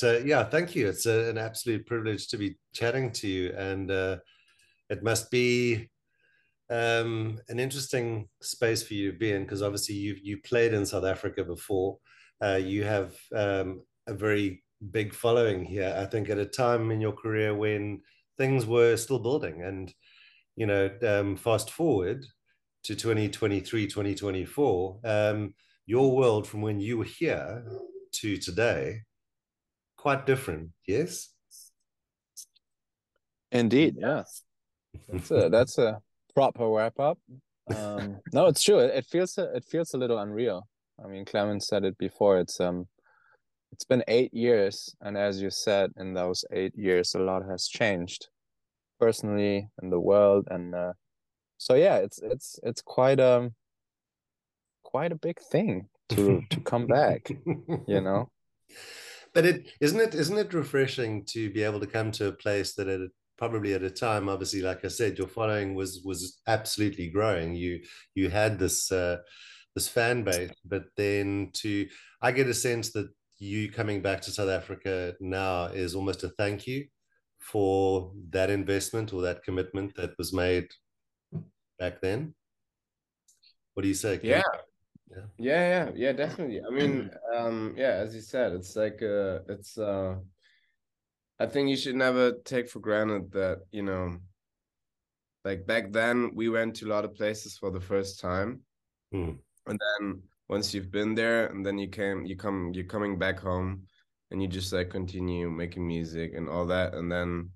But yeah, thank you. It's an absolute privilege to be chatting to you. And it must be an interesting space for you to be in, because obviously you played in South Africa before. You have a very big following here, I think, at a time in your career when things were still building. And, you know, fast forward to 2023, 2024, your world from when you were here to today, quite different, yes? Indeed, yeah. That's a proper wrap up. No, it's true. It feels a little unreal. I mean, Clement said it before. It's been 8 years, and as you said, in those 8 years, a lot has changed, personally, in the world, and so yeah, it's quite a big thing to come back, you know. But isn't it refreshing to be able to come to a place that probably at a time, obviously, like I said, your following was absolutely growing. You had this fan base, but then I get a sense that you coming back to South Africa now is almost a thank you for that investment or that commitment that was made back then. What do you say? Yeah, definitely. I mean, yeah, as you said, it's like I think you should never take for granted that, you know, like back then we went to a lot of places for the first time. Mm. And then once you've been there and then you're coming back home and you just like continue making music and all that. And then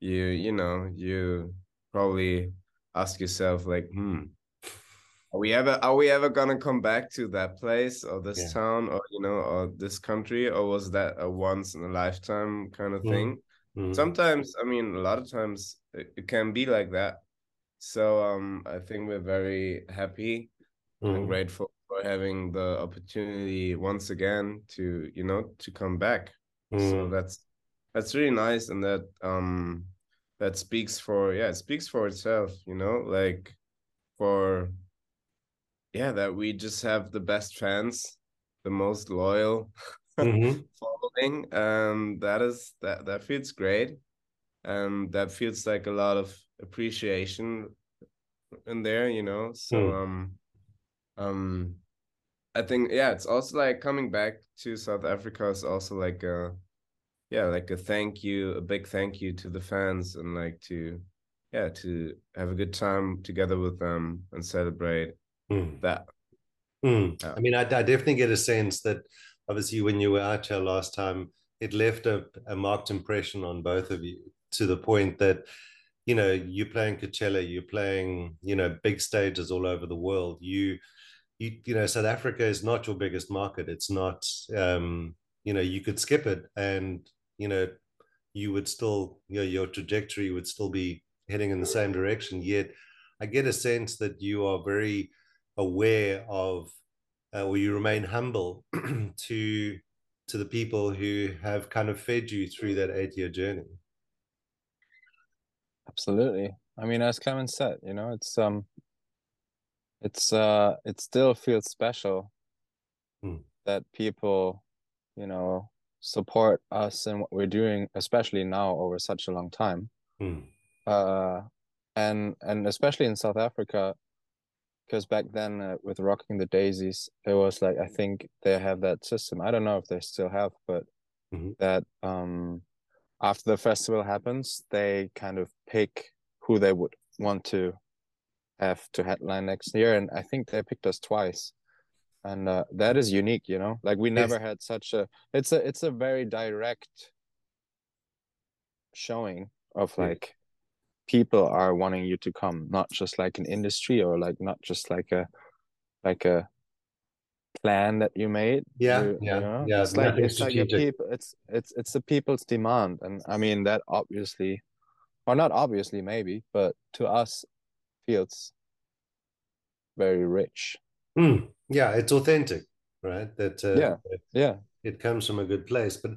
you probably ask yourself like, are we ever gonna come back to that place or this town or, you know, or this country, or was that a once in a lifetime kind of thing? Mm. Sometimes, I mean, a lot of times it can be like that. So I think we're very happy and grateful for having the opportunity once again to, you know, to come back. So that's really nice, and that that speaks for itself, you know, like for. Yeah, that we just have the best fans, the most loyal following. That feels great. That feels like a lot of appreciation in there, you know. So I think, yeah, it's also like coming back to South Africa is also like a thank you, a big thank you to the fans, and like to have a good time together with them and celebrate. I mean, I definitely get a sense that obviously when you were out here last time, it left a marked impression on both of you, to the point that, you know, you're playing Coachella, you're playing, you know, big stages all over the world. You know, South Africa is not your biggest market. It's not, you know, you could skip it and, you know, you would still, you know, your trajectory would still be heading in the same direction. Yet I get a sense that you are very aware of, or you remain humble to the people who have kind of fed you through that 8-year journey. Absolutely. I mean, as Clement said, you know, it still feels special that people, you know, support us and what we're doing, especially now over such a long time. And especially in South Africa, because back then with Rocking the Daisies, it was like, I think they have that system. I don't know if they still have, but that after the festival happens, they kind of pick who they would want to have to headline next year. And I think they picked us twice. And that is unique, you know, like we never had such a, it's a very direct showing of like, people are wanting you to come, not just like an industry or like not just like a plan that you made. It's the people's demand, and I mean that obviously, or not obviously maybe, but to us feels very rich. Yeah, it's authentic, right? That it comes from a good place, but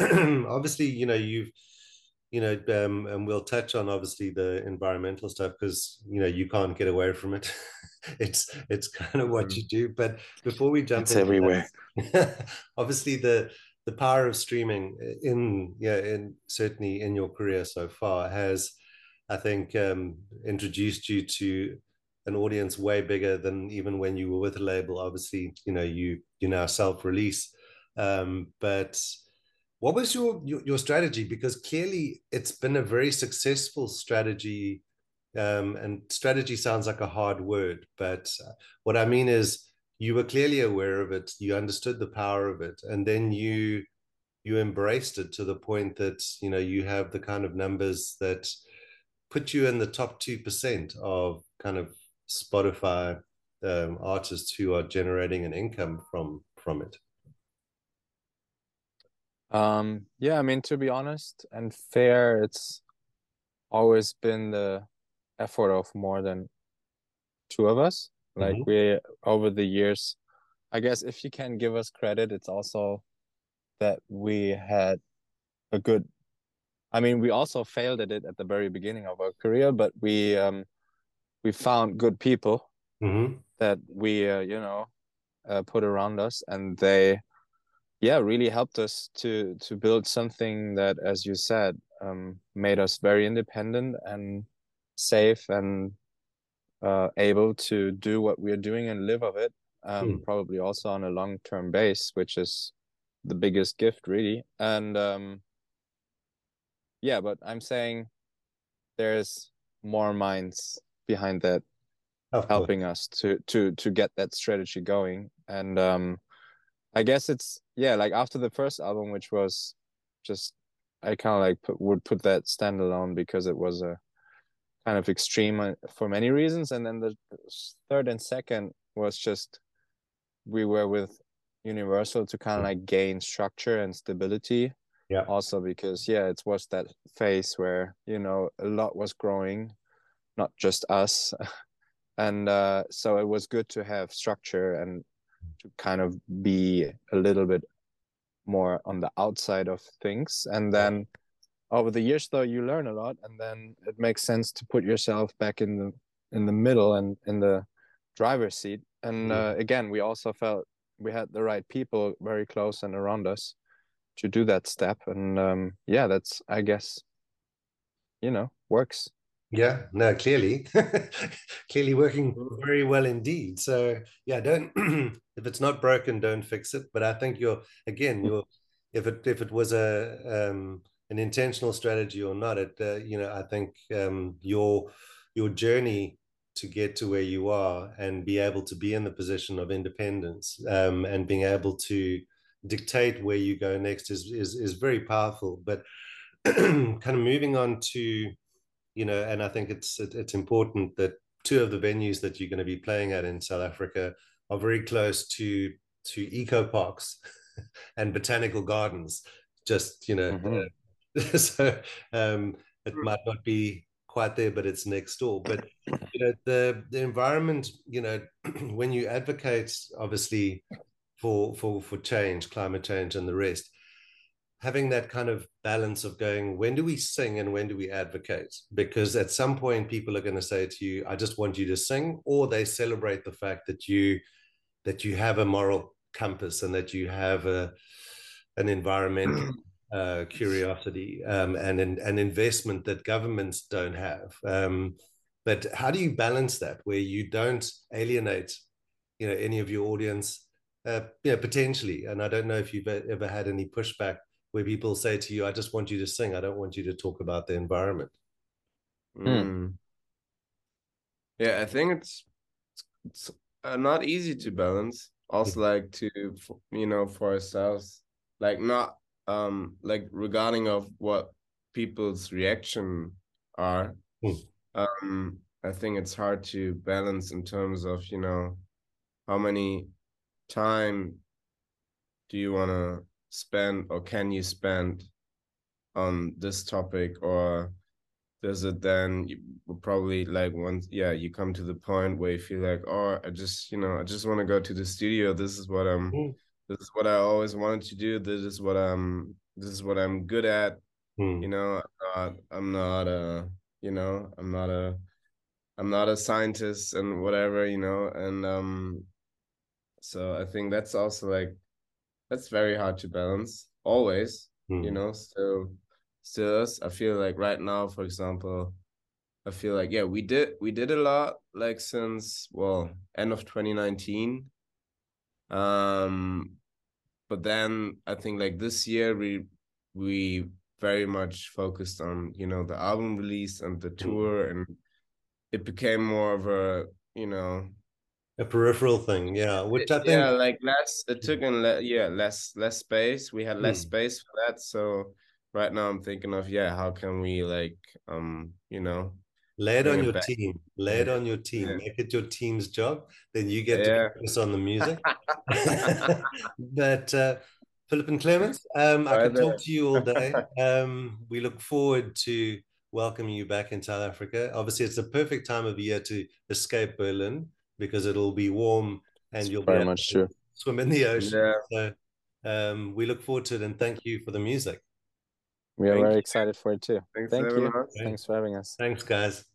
obviously, you know, and we'll touch on obviously the environmental stuff, because, you know, you can't get away from it. it's kind of what you do. But before we jump, it's everywhere. That, obviously the the power of streaming in certainly in your career so far has, I think, introduced you to an audience way bigger than even when you were with a label. Obviously, you now self-release. But what was your strategy? Because clearly it's been a very successful strategy. And strategy sounds like a hard word, but what I mean is you were clearly aware of it. You understood the power of it, and then you embraced it to the point that you have the kind of numbers that put you in the top 2% of kind of Spotify artists who are generating an income from it. Yeah, I mean, to be honest and fair, it's always been the effort of more than two of us. Like we, over the years, I guess if you can give us credit, it's also that we had a good, I mean, we also failed at it at the very beginning of our career, but we found good people that we, put around us, and they, really helped us to build something that, as you said, made us very independent and safe and able to do what we're doing and live of it, probably also on a long-term base, which is the biggest gift, really. And but I'm saying there's more minds behind that helping us to get that strategy going. And I guess it's, like after the first album, which was just, I kind of would put that standalone because it was a kind of extreme for many reasons. And then the third and second was just, we were with Universal to kind of gain structure and stability. Yeah. Also because, it was that phase where, a lot was growing, not just us. And so it was good to have structure and to kind of be a little bit more on the outside of things. And then over the years, though, you learn a lot, and then it makes sense to put yourself back in the middle and in the driver's seat. And again, we also felt we had the right people very close and around us to do that step. And that's, I guess, works. Yeah, no, clearly working very well indeed. So don't if it's not broken, don't fix it. But I think if it was a an intentional strategy or not, it I think your journey to get to where you are and be able to be in the position of independence and being able to dictate where you go next is very powerful. But kind of moving on to and I think it's important that two of the venues that you're going to be playing at in South Africa are very close to eco parks and botanical gardens. Just so it might not be quite there, but it's next door. But the environment. When you advocate, obviously, for change, climate change, and the rest. Having that kind of balance of going, when do we sing and when do we advocate? Because at some point people are going to say to you, I just want you to sing, or they celebrate the fact that you have a moral compass and that you have an environmental curiosity and an investment that governments don't have. But how do you balance that where you don't alienate any of your audience potentially? And I don't know if you've ever had any pushback where people say to you, I just want you to sing. I don't want you to talk about the environment. Yeah, I think it's not easy to balance. Also, for ourselves, not regarding of what people's reaction are. I think it's hard to balance in terms of, how many time do you want to spend or can you spend on this topic, or does it then you probably once you come to the point where you feel like, oh, I just want to go to the studio, this is what I always wanted to do, this is what I'm good at. I'm not a scientist and whatever, and so I think that's also that's very hard to balance. always, you know. So us, I feel like right now, for example, I feel like, yeah, we did a lot, like, since, well, end of 2019. But then I think, like, this year we very much focused on, you know, the album release and the tour, and it became more of a, you know, a peripheral thing, yeah. Which I think, yeah, like, less, it took in less space. We had less space for that. So right now I'm thinking of, yeah, how can we, like, you know, lay it on your team, yeah. Make it your team's job. Then you get to focus on the music. But Philip and Clemens, I can talk to you all day. We look forward to welcoming you back in South Africa. Obviously, it's the perfect time of year to escape Berlin, because it'll be warm and you'll be able to swim in the ocean. Yeah. So we look forward to it, and thank you for the music. We are very excited for it too. Thank you. Thanks for having us. Thanks, guys.